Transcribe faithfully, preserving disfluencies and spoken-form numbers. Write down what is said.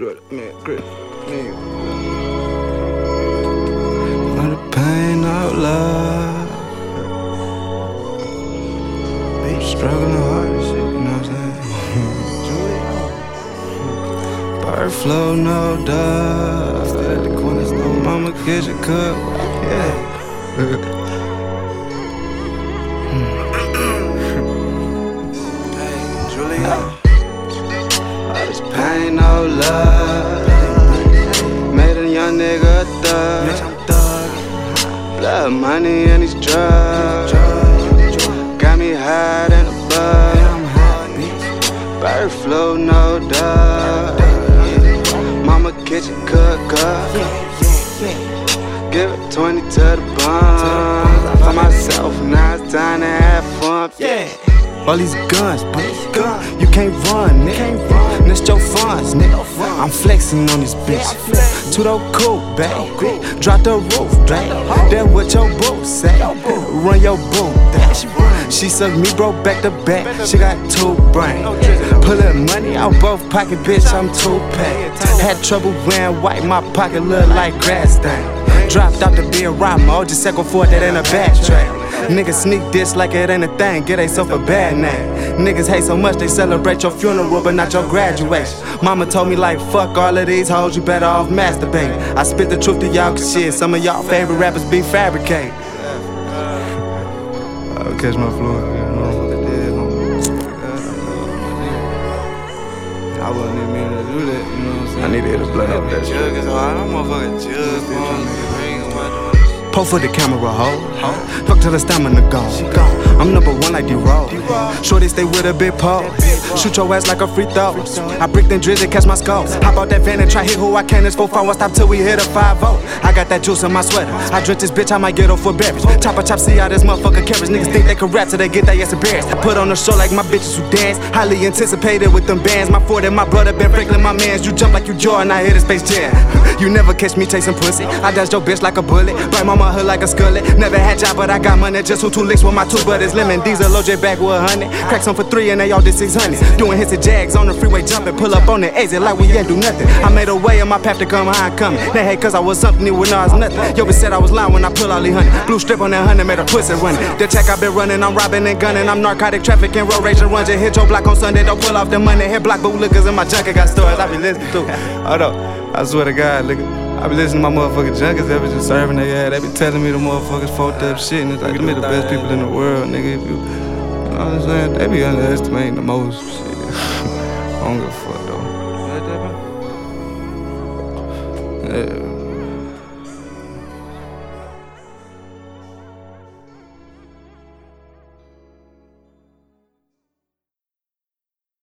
Short, man, grip, man. All the pain out loud. Been struggling hard and shit, you know what I'm saying? Bar flow, no doubt. Still at the cornerstone, no mama kitchen cook. Yeah. Pain, no love. Made a young nigga thug. Blood, money, and these drugs got me high than a bug. Bird flu, no dub. Mama kitchen cook up. Give it twenty to the bum. For myself, now it's time to have fun. Yeah. All these guns, but you can't run, nigga. That's your funds, nigga. I'm flexing on this bitch. Two door coupe, babe. Drop the roof, babe. That what your boo say. Run your boo, babe. She suck me, bro, back to back. She got two brain. Pull up money out both pocket, bitch. I'm two pack. Had trouble wearing white. My pocket look like grass stain. Dropped out the beer, robbed my O G second for that ain't a backtrack. Niggas sneak diss like it ain't a thing, get theyself a bad name. Niggas hate so much they celebrate your funeral but not your graduation. Mama told me like fuck all of these hoes, you better off masturbating. I spit the truth to y'all cause shit, some of y'all favorite rappers be fabricating. I'll catch my flow, you know what it is. I wasn't even meaning to do that, you know what I'm saying? I need to hit a blood up that shit. I'm motherfucking jug, man. Pull for the camera, ho. Fuck till the stamina gone. I'm number one like D-Roll. Shorty stay with a big pole. Shoot your ass like a free throw. I brick then drizz and catch my skull. Hop out that van and try hit who I can. It's four five, won't stop till we hit a five oh. I got that juice in my sweater. I drench this bitch, I might get off for beverage. Chop a chop, see how this motherfucker carries. Niggas think they can rap till they get that ass embarrassed. I put on the show like my bitches who dance. Highly anticipated with them bands. My Ford and my brother Ben Franklin, my mans. You jump like you Jordan, I hit a Space Jam. You never catch me chasing pussy. I dash your bitch like a bullet. Bite my hood like a skullet. Never had job, but I got money. Just who two licks with my two brothers. Lemon Diesel, O J back with a hundred. Cracks on for three and they all did six hundred. Doing hits and jags on the freeway jumping. Pull up on the exit like we ain't do nothing. I made a way on my path to come high and coming. They hate cause I was something, it was not nothing. Yo, bitch said I was lying when I pull all these hundred. Blue strip on that hundred, made a pussy running. The check I been running, I'm robbing and gunning. I'm narcotic traffic and road rage and run. Just hit your block on Sunday, don't pull off the money. Hit block bootlickers in my junket, got stories I be listening to. Hold up, I swear to God, nigga. I be listening to my motherfucking junkies, they be just serving their yeah. They be telling me the motherfuckers fucked up shit. And it's like, they the best people in the world, nigga. If you, you know what I'm saying? They be underestimating the most shit. I don't give a fuck, though. Yeah.